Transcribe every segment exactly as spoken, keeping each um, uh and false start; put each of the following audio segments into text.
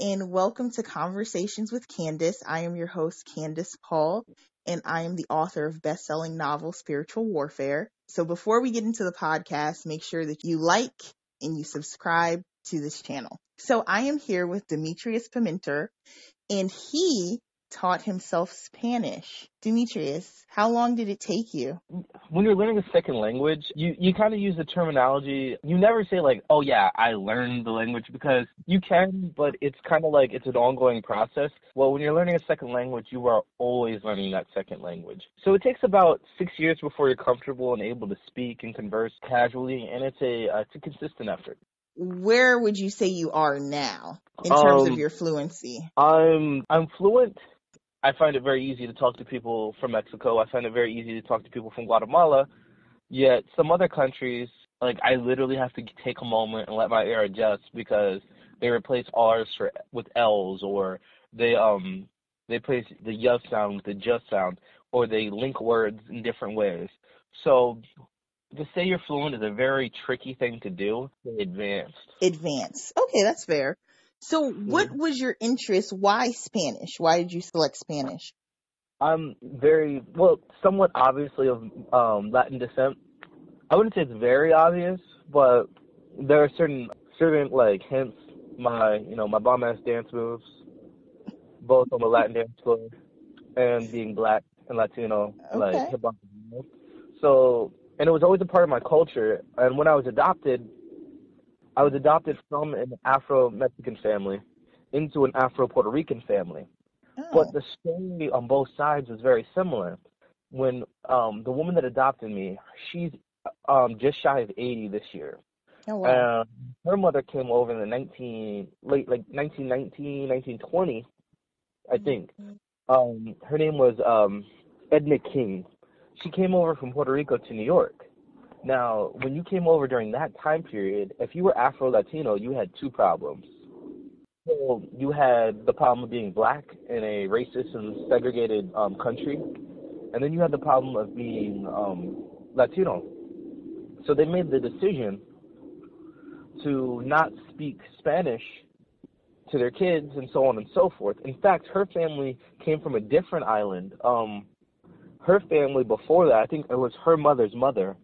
and welcome to Conversations with Candace. I am your host, Candace Paul, and I am the author of best-selling novel Spiritual Warfare. So before we get into the podcast, make sure that you like and you subscribe to this channel. So I am here with Demetrius Pimenter, and he taught himself Spanish. Demetrius, how long did it take you? When you're learning a second language, you, you kind of use the terminology. You never say like, oh yeah, I learned the language, because you can, but it's kind of like it's an ongoing process. Well, when you're learning a second language, you are always learning that second language. So it takes about six years before you're comfortable and able to speak and converse casually, and it's a, uh, it's a consistent effort. Where would you say you are now in terms um, of your fluency? I'm I'm fluent. I find it very easy to talk to people from Mexico. I find it very easy to talk to people from Guatemala. Yet some other countries, like, I literally have to take a moment and let my ear adjust because they replace R's for, with L's, or they um they place the Y sound with the J sound, or they link words in different ways. So to say you're fluent is a very tricky thing to do. Advanced. Advanced. Okay, that's fair. So what was your interest? Why Spanish? Why did you select Spanish? I'm very, well, somewhat obviously of um, Latin descent. I wouldn't say it's very obvious, but there are certain, certain like, hints, my, you know, my bomb-ass dance moves, both on the Latin dance floor, and being black and Latino, okay. like, hip-hop. So, and it was always a part of my culture, and when I was adopted, I was adopted from an Afro-Mexican family into an Afro-Puerto Rican family. Oh. But the story on both sides was very similar. When um, the woman that adopted me, she's um, just shy of eighty this year. Oh, wow. Um, her mother came over in the nineteen, late, like nineteen nineteen, nineteen twenty, I think. Mm-hmm. Um, her name was um, Edna King. She came over from Puerto Rico to New York. Now, when you came over during that time period, if you were Afro-Latino, you had two problems. So you had the problem of being black in a racist and segregated um, country, and then you had the problem of being um, Latino. So they made the decision to not speak Spanish to their kids and so on and so forth. In fact, her family came from a different island. Um, her family before that, I think it was her mother's mother,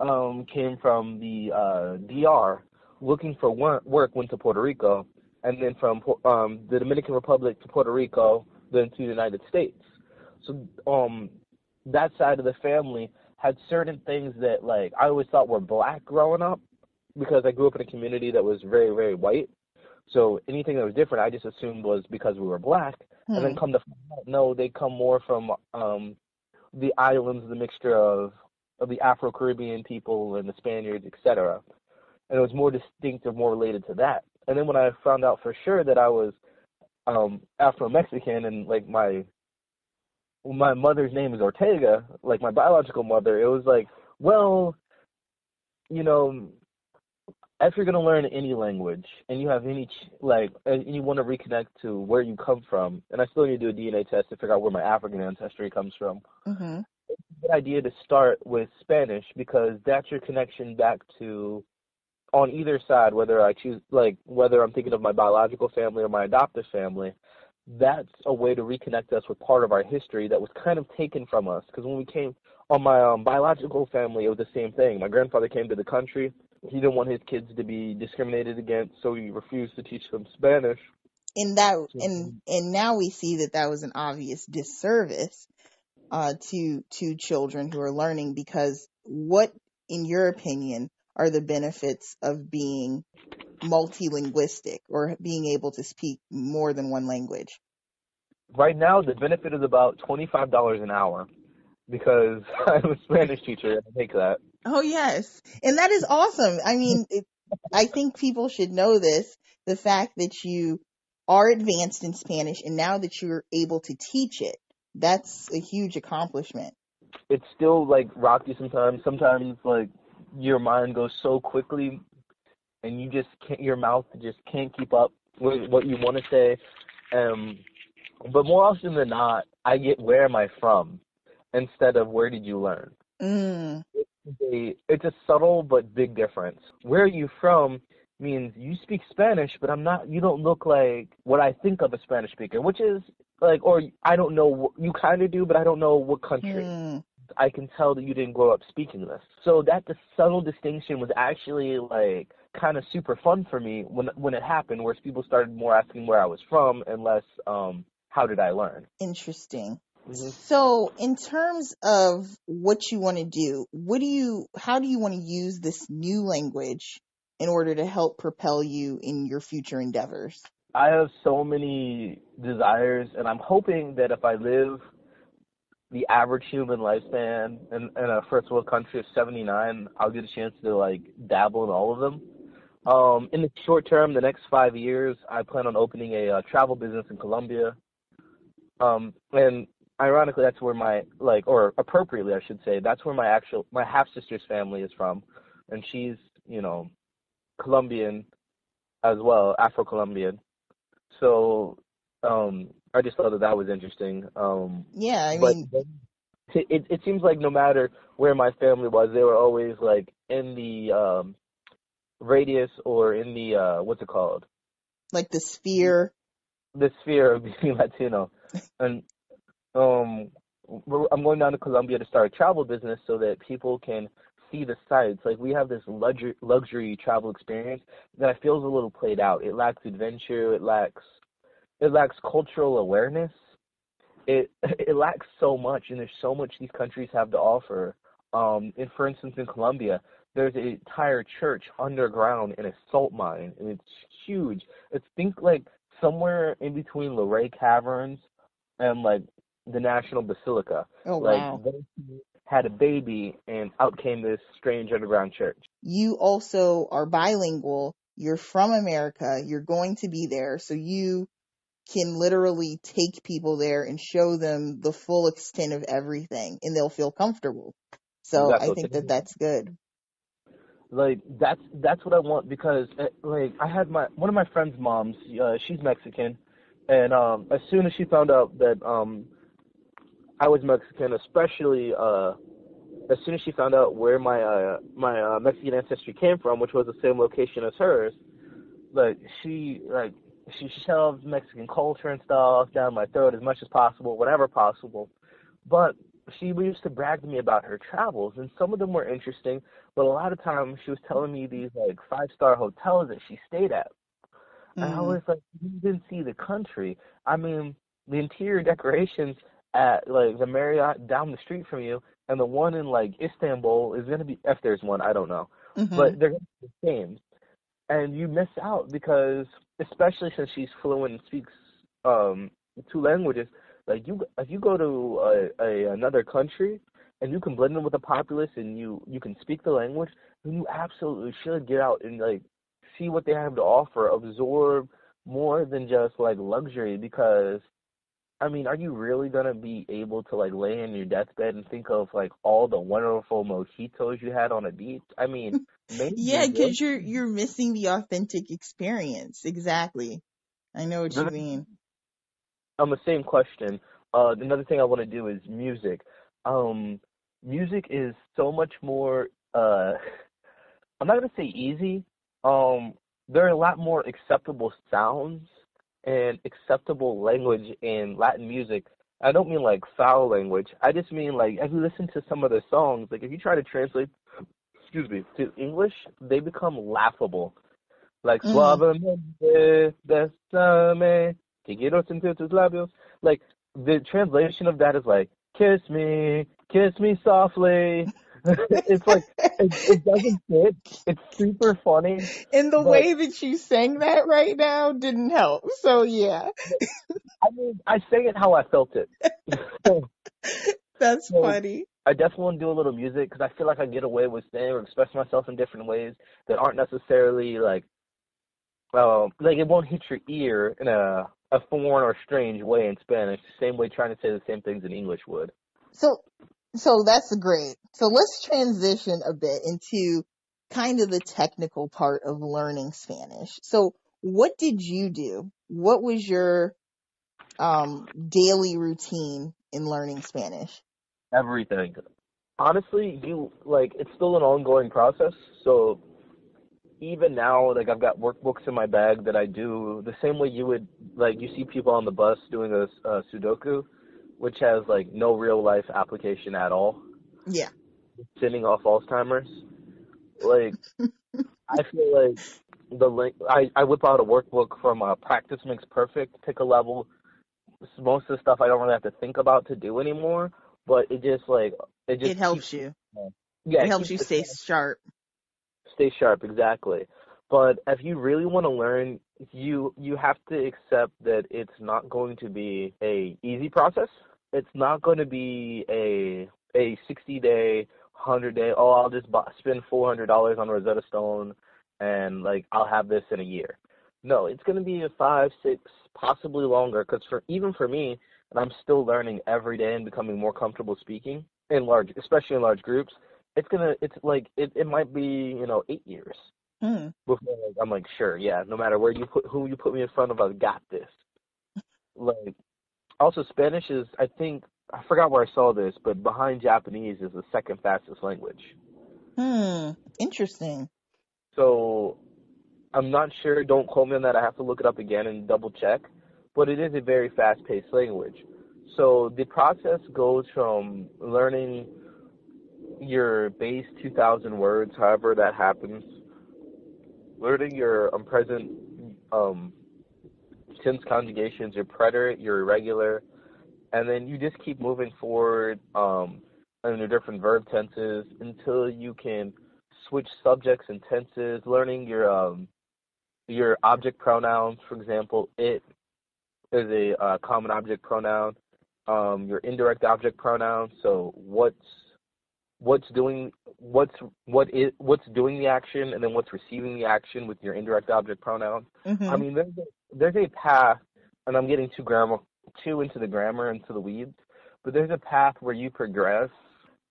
Um, came from the uh, D R looking for work, work, went to Puerto Rico, and then from um, the Dominican Republic to Puerto Rico, then to the United States. So um, that side of the family had certain things that, like, I always thought were black growing up, because I grew up in a community that was very, very white. So anything that was different, I just assumed was because we were black. Hmm. And then come to find out, no, they come more from um, the islands, the mixture of of the Afro-Caribbean people and the Spaniards, et cetera. And it was more distinctive, more related to that. And then when I found out for sure that I was um, Afro-Mexican, and, like, my my mother's name is Ortega, like, my biological mother, it was like, well, you know, if you're going to learn any language and you have any, ch- like, and you want to reconnect to where you come from, and I still need to do a D N A test to figure out where my African ancestry comes from. Mm-hmm. It's a good idea to start with Spanish, because that's your connection back to, on either side, whether I choose, like, whether I'm thinking of my biological family or my adoptive family, that's a way to reconnect us with part of our history that was kind of taken from us. Because when we came on my um, biological family, it was the same thing. My grandfather came to the country. He didn't want his kids to be discriminated against, so he refused to teach them Spanish. And that, and and now we see that that was an obvious disservice Uh, to to children who are learning, because what, in your opinion, are the benefits of being multilinguistic or being able to speak more than one language? Right now, the benefit is about twenty-five dollars an hour, because I'm a Spanish teacher and I make that. Oh, yes. And that is awesome. I mean, it, I think people should know this, the fact that you are advanced in Spanish and now that you're able to teach it. That's a huge accomplishment. It's still, like, rocky sometimes. Sometimes, like, your mind goes so quickly and you just can't, your mouth just can't keep up with what you want to say. Um, but more often than not, I get where am I from instead of where did you learn. Mm. It's, a, it's a subtle but big difference. Where are you from means you speak Spanish, but I'm not, you don't look like what I think of a Spanish speaker, which is like, or I don't know, you kind of do, but I don't know what country. Mm. I can tell that you didn't grow up speaking this. So that the subtle distinction was actually like kind of super fun for me when when it happened, whereas people started more asking where I was from and less um, how did I learn. Interesting. Mm-hmm. So in terms of what you want to do, what do you, how do you want to use this new language in order to help propel you in your future endeavors? I have so many desires, and I'm hoping that if I live the average human lifespan in, in a first world country of seventy-nine, I'll get a chance to like dabble in all of them. Um, in the short term, the next five years, I plan on opening a uh, travel business in Colombia. Um, and ironically, that's where my, like, or appropriately, I should say, that's where my actual, my half-sister's family is from. And she's, you know, Colombian as well, Afro-Colombian. So um, I just thought that that was interesting. Um, yeah, I mean. But it, it seems like no matter where my family was, they were always, like, in the um, radius or in the, uh, what's it called? Like the sphere. The sphere of being Latino. And um, I'm going down to Colombia to start a travel business so that people can see the sights. Like, we have this luxury, luxury travel experience that I feel is a little played out. It lacks adventure. It lacks it lacks cultural awareness. It it lacks so much, and there's so much these countries have to offer. Um, and for instance, in Colombia, there's an entire church underground in a salt mine, and it's huge. It's think like somewhere in between Loray Caverns and like the National Basilica. Oh, like, wow. They had a baby, and out came this strange underground church. You also are bilingual. You're from America. You're going to be there. So you can literally take people there and show them the full extent of everything, and they'll feel comfortable. So that's I think that that's good. Like, that's that's what I want, because, like, I had my one of my friend's moms, uh, she's Mexican, and um, as soon as she found out that um, I was Mexican, especially uh, as soon as she found out where my uh, my uh, Mexican ancestry came from, which was the same location as hers, like, she, like, she shoved Mexican culture and stuff down my throat as much as possible, whatever possible, but she used to brag to me about her travels, and some of them were interesting, but a lot of times she was telling me these, like, five-star hotels that she stayed at. Mm-hmm. And I was like, you didn't see the country. I mean, the interior decorations at, like, the Marriott down the street from you and the one in, like, Istanbul is going to be, if there's one, I don't know. Mm-hmm. But they're going to be the same. And you miss out because, especially since she's fluent and speaks um, two languages, like, you, if you go to a, a, another country and you can blend in with the populace and you, you can speak the language, then you absolutely should get out and, like, see what they have to offer, absorb more than just, like, luxury, because, I mean, are you really going to be able to, like, lay in your deathbed and think of, like, all the wonderful mojitos you had on a beach? I mean, maybe. Yeah, because you're, you're missing the authentic experience. Exactly. I know what you mean. On the same question, uh, another thing I want to do is music. Um, music is so much more, uh, I'm not going to say easy. Um, there are a lot more acceptable sounds and acceptable language in Latin music. I don't mean like foul language. I just mean like, if you listen to some of their songs, like if you try to translate, excuse me, to English, they become laughable. Like, mm-hmm. Suavemente, besame, que quiero sentir tus labios. Like, the translation of that is like, kiss me, kiss me softly. It's like, it, it doesn't fit. It's super funny. And the way that you sang that right now didn't help. So, yeah. I mean, I sang it how I felt it. That's so funny. I definitely want to do a little music because I feel like I get away with saying or express myself in different ways that aren't necessarily like, um, like it won't hit your ear in a, a foreign or strange way in Spanish, the same way trying to say the same things in English would. So... So that's great. So let's transition a bit into kind of the technical part of learning Spanish. So what did you do? What was your um, daily routine in learning Spanish? Everything. Honestly, you like it's still an ongoing process. So even now, like, I've got workbooks in my bag that I do the same way you would, like, you see people on the bus doing a, a Sudoku, which has, like, no real-life application at all. Yeah. Sending off Alzheimer's. Like, I feel like the link, I, I whip out a workbook from uh, Practice Makes Perfect, pick a level. Most of the stuff I don't really have to think about to do anymore, but it just, like, it just... It helps keeps, you. Yeah, it, it helps you stay sharp. Stay sharp, exactly. But if you really want to learn, you you have to accept that it's not going to be a easy process. It's not going to be a a sixty-day, one hundred-day, oh, I'll just buy, spend four hundred dollars on Rosetta Stone and, like, I'll have this in a year. No, it's going to be a five, six, possibly longer, because for, even for me, and I'm still learning every day and becoming more comfortable speaking, in large, especially in large groups, it's going to, it's like, it, it might be, you know, eight years. Mm. Before I'm like, sure, yeah, no matter where you put, who you put me in front of, I've got this. Like, also Spanish is, I think, I forgot where I saw this, but behind Japanese is the second fastest language. Hmm, interesting. So, I'm not sure, don't quote me on that, I have to look it up again and double check, but it is a very fast-paced language. So, the process goes from learning your base two thousand words, however that happens, learning your um, present um, tense conjugations, your preterite, your irregular, and then you just keep moving forward um, in your different verb tenses until you can switch subjects and tenses, learning your um, your object pronouns. For example, it is a uh, common object pronoun, um, your indirect object pronoun, so what's what's doing what's what is what's doing the action, and then what's receiving the action with your indirect object pronoun. Mm-hmm. I mean, there's a, there's a path, and I'm getting too grammar too into the grammar into the weeds, but there's a path where you progress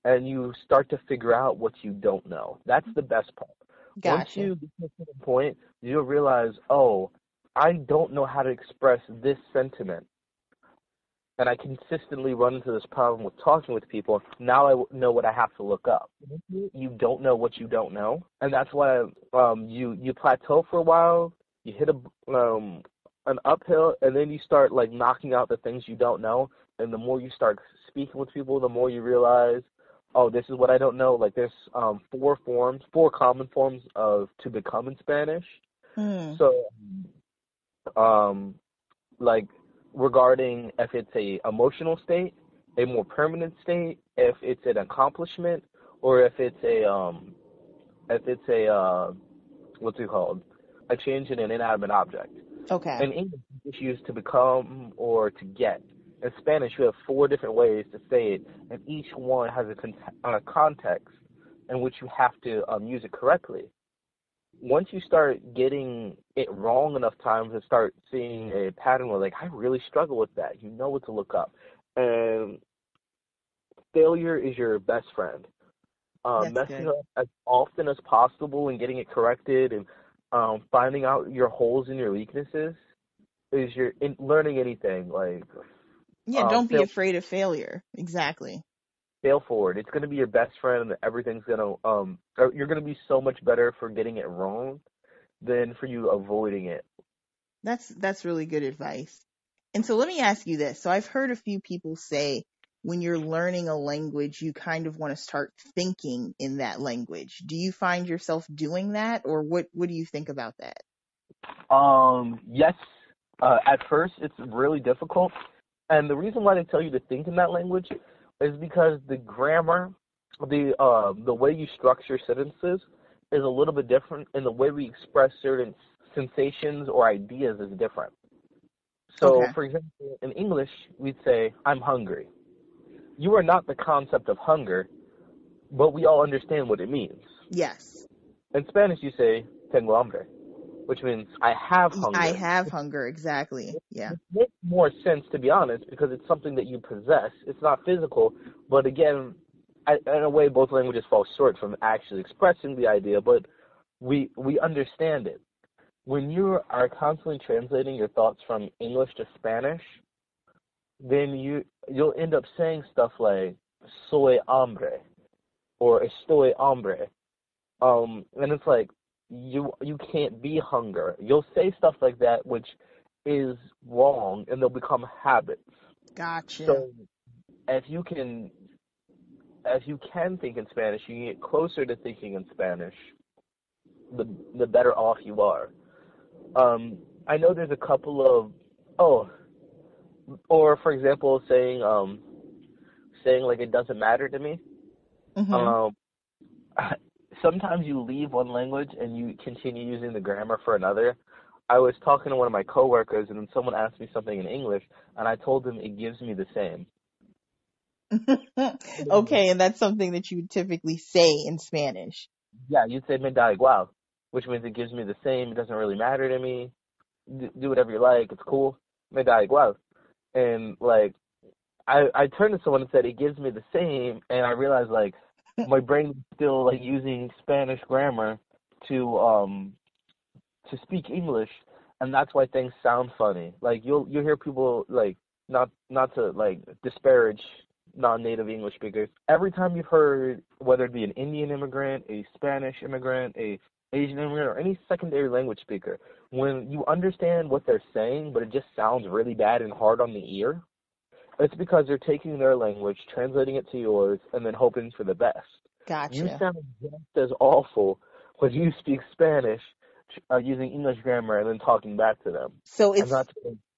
and you start to figure out what you don't know. That's the best part. Gotcha. Once you get to the point, you'll realize, oh, I don't know how to express this sentiment. And I consistently run into this problem with talking with people. Now I know what I have to look up. You don't know what you don't know. And that's why um, you, you plateau for a while, you hit a, um, an uphill, and then you start like knocking out the things you don't know. And the more you start speaking with people, the more you realize, oh, this is what I don't know. Like there's um, four forms, four common forms of to become in Spanish. Mm. So um, like, regarding if it's a emotional state, a more permanent state, if it's an accomplishment, or if it's a um, if it's a uh, what's it called, a change in an inanimate object. Okay. In English, it's used to become or to get. In Spanish, you have four different ways to say it, and each one has a, con- a context in which you have to um, use it correctly. Once you start getting it wrong enough times and start seeing a pattern where, like, I really struggle with that, you know what to look up. And failure is your best friend. Um, messing good. Up as often as possible and getting it corrected and um, finding out your holes and your weaknesses is your in learning anything. Like, yeah, um, don't be fail- afraid of failure. Exactly. Fail forward. It's going to be your best friend, and everything's going to, um, you're going to be so much better for getting it wrong than for you avoiding it. That's, that's really good advice. And so let me ask you this. So I've heard a few people say when you're learning a language, you kind of want to start thinking in that language. Do you find yourself doing that, or what, what do you think about that? Um, yes. Uh, at first it's really difficult. And the reason why they tell you to think in that language is because the grammar, the uh, the way you structure sentences is a little bit different, and the way we express certain sensations or ideas is different. So, okay. For example, in English, we'd say, I'm hungry. You are not the concept of hunger, but we all understand what it means. Yes. In Spanish, you say, tengo hambre, which means I have hunger. I have hunger, exactly. Yeah. It makes more sense, to be honest, because it's something that you possess. It's not physical, but again, in a way, both languages fall short from actually expressing the idea, but we we understand it. When you are constantly translating your thoughts from English to Spanish, then you you'll end up saying stuff like soy hambre or estoy hambre, um, and it's like, you you can't be hunger. You'll say stuff like that, which is wrong, and they'll become habits. Gotcha. So if you can, if you can think in Spanish, you can get closer to thinking in Spanish, the the better off you are. Um, I know there's a couple of, oh, or for example, saying, um, saying like, it doesn't matter to me. Mm-hmm. Um, sometimes you leave one language and you continue using the grammar for another. I was talking to one of my coworkers, and then someone asked me something in English, and I told them it gives me the same. Okay, and that's something that you typically say in Spanish. Yeah, you'd say me da igual, which means it gives me the same. It doesn't really matter to me. D- do whatever you like. It's cool. Me da igual. And, like, I, I turned to someone and said, it gives me the same, and I realized, like, my brain's still, like, using Spanish grammar to um to speak English, and that's why things sound funny. Like, you'll you'll hear people, like, not not to, like, disparage non-native English speakers. Every time you've heard, whether it be an Indian immigrant, a Spanish immigrant, a Asian immigrant, or any secondary language speaker, when you understand what they're saying, but it just sounds really bad and hard on the ear, it's because they're taking their language, translating it to yours, and then hoping for the best. Gotcha. You sound just as awful when you speak Spanish uh, using English grammar and then talking back to them. So it's not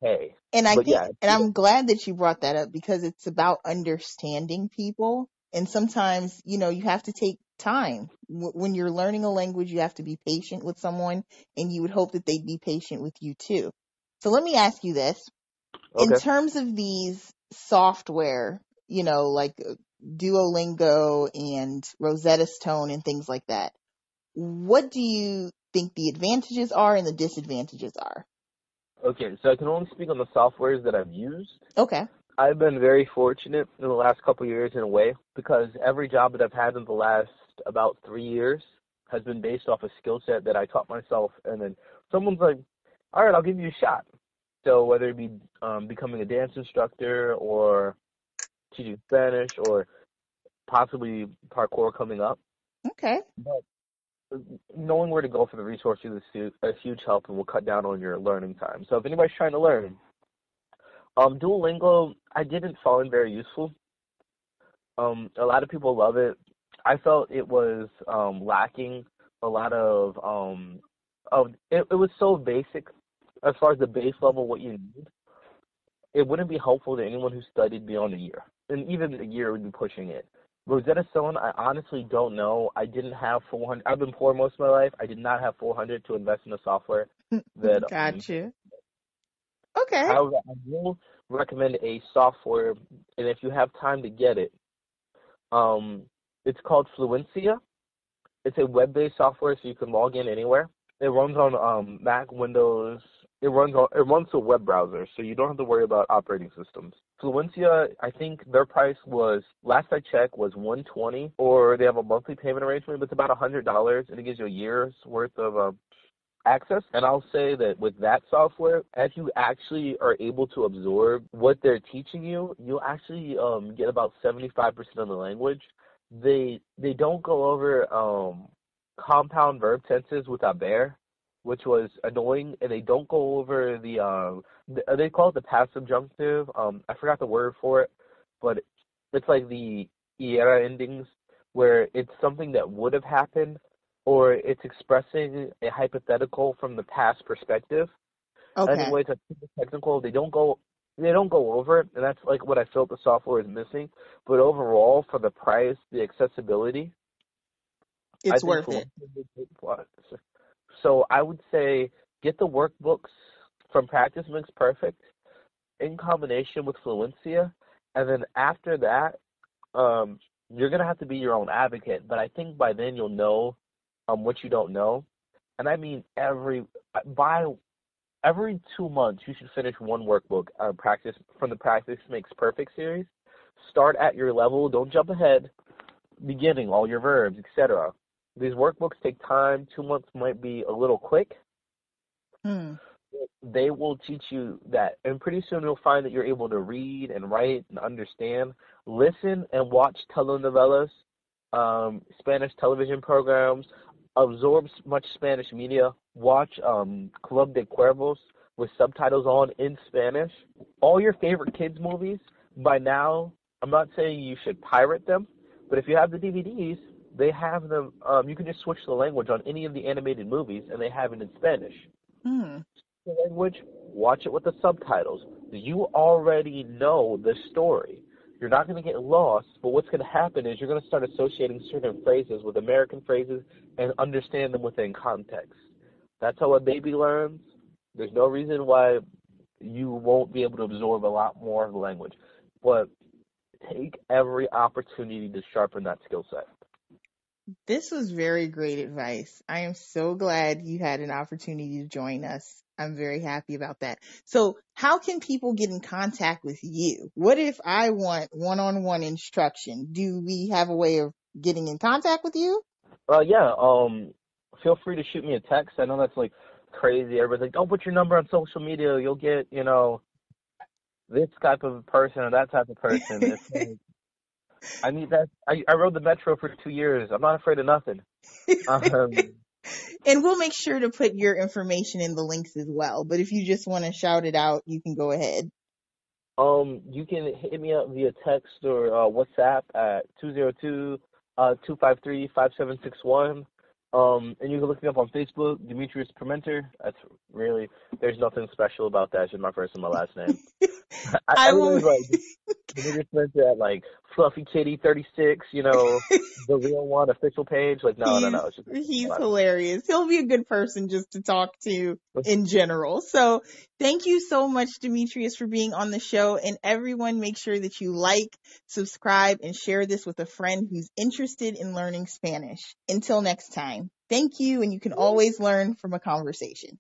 okay. And I think, yeah, and I'm glad that you brought that up, because it's about understanding people. And sometimes, you know, you have to take time. When you're learning a language, you have to be patient with someone, and you would hope that they'd be patient with you too. So let me ask you this. Okay. In terms of these software, you know, like Duolingo and Rosetta Stone and things like that, what do you think the advantages are and the disadvantages are? Okay, so I can only speak on the softwares that I've used. Okay. I've been very fortunate in the last couple of years in a way, because every job that I've had in the last about three years has been based off a skill set that I taught myself, and then someone's like, all right, I'll give you a shot. So whether it be um, becoming a dance instructor or teaching Spanish or possibly parkour coming up. Okay. But knowing where to go for the resources is a huge help and will cut down on your learning time. So if anybody's trying to learn, um, Duolingo, I didn't find very useful. Um, a lot of people love it. I felt it was um, lacking a lot of, um, of it, it was so basic. As far as the base level, what you need, it wouldn't be helpful to anyone who studied beyond a year. And even a year would be pushing it. Rosetta Stone, I honestly don't know. I didn't have four hundred. I've been poor most of my life. I did not have four hundred to invest in the software. That Got you. Um, okay. I, I will recommend a software, and if you have time to get it, um, it's called Fluencia. It's a web-based software, so you can log in anywhere. It runs on um, Mac, Windows. It runs on, it runs to a web browser, so you don't have to worry about operating systems. Fluencia, I think their price was, last I checked, was one hundred twenty dollars, or they have a monthly payment arrangement, but it's about one hundred dollars, and it gives you a year's worth of uh, access. And I'll say that with that software, if you actually are able to absorb what they're teaching you, you'll actually um, get about seventy-five percent of the language. They they don't go over um, compound verb tenses with haber, which was annoying, and they don't go over the, um, the, they call it the past subjunctive. Um, I forgot the word for it, but it's like the era endings, where it's something that would have happened, or it's expressing a hypothetical from the past perspective. Okay. Anyway, it's a technical. They don't go, they don't go over it, and that's like what I felt the software is missing. But overall, for the price, the accessibility, it's I worth it. So I would say get the workbooks from Practice Makes Perfect in combination with Fluencia, and then after that, um, you're going to have to be your own advocate, but I think by then you'll know um, what you don't know. And I mean every by every two months you should finish one workbook uh, practice from the Practice Makes Perfect series. Start at your level. Don't jump ahead, beginning all your verbs, et cetera. These workbooks take time. Two months might be a little quick. Hmm. They will teach you that. And pretty soon you'll find that you're able to read and write and understand. Listen and watch telenovelas, um, Spanish television programs. absorbs much Spanish media. Watch um, Club de Cuervos with subtitles on in Spanish. All your favorite kids' movies, by now, I'm not saying you should pirate them, but if you have the D V Ds, they have them. Um, you can just switch the language on any of the animated movies, and they have it in Spanish. Hmm. The language, watch it with the subtitles. You already know the story. You're not going to get lost, but what's going to happen is you're going to start associating certain phrases with American phrases and understand them within context. That's how a baby learns. There's no reason why you won't be able to absorb a lot more of the language. But take every opportunity to sharpen that skill set. This was very great advice. I am so glad you had an opportunity to join us. I'm very happy about that. So how can people get in contact with you? What if I want one-on-one instruction? Do we have a way of getting in contact with you? Uh, yeah. Um, feel free to shoot me a text. I know that's like crazy. Everybody's like, don't put your number on social media. You'll get, you know, this type of person or that type of person. It's like, I need that. I, I rode the Metro for two years. I'm not afraid of nothing. Um, and we'll make sure to put your information in the links as well. But if you just want to shout it out, you can go ahead. Um, you can hit me up via text or uh, WhatsApp at two zero two, two five three, five seven six one. Um, and you can look me up on Facebook, Demetrius Pimenter. That's really, there's nothing special about that. It's just my first and my last name. I, I will. Like, Demetrius Pimenter at like Fluffy Kitty thirty-six, you know, the real one official page. Like, no, he's, no, no. It's just, he's wow. hilarious. He'll be a good person just to talk to in general. So thank you so much, Demetrius, for being on the show. And everyone, make sure that you like, subscribe, and share this with a friend who's interested in learning Spanish. Until next time. Thank you, and you can always learn from a conversation.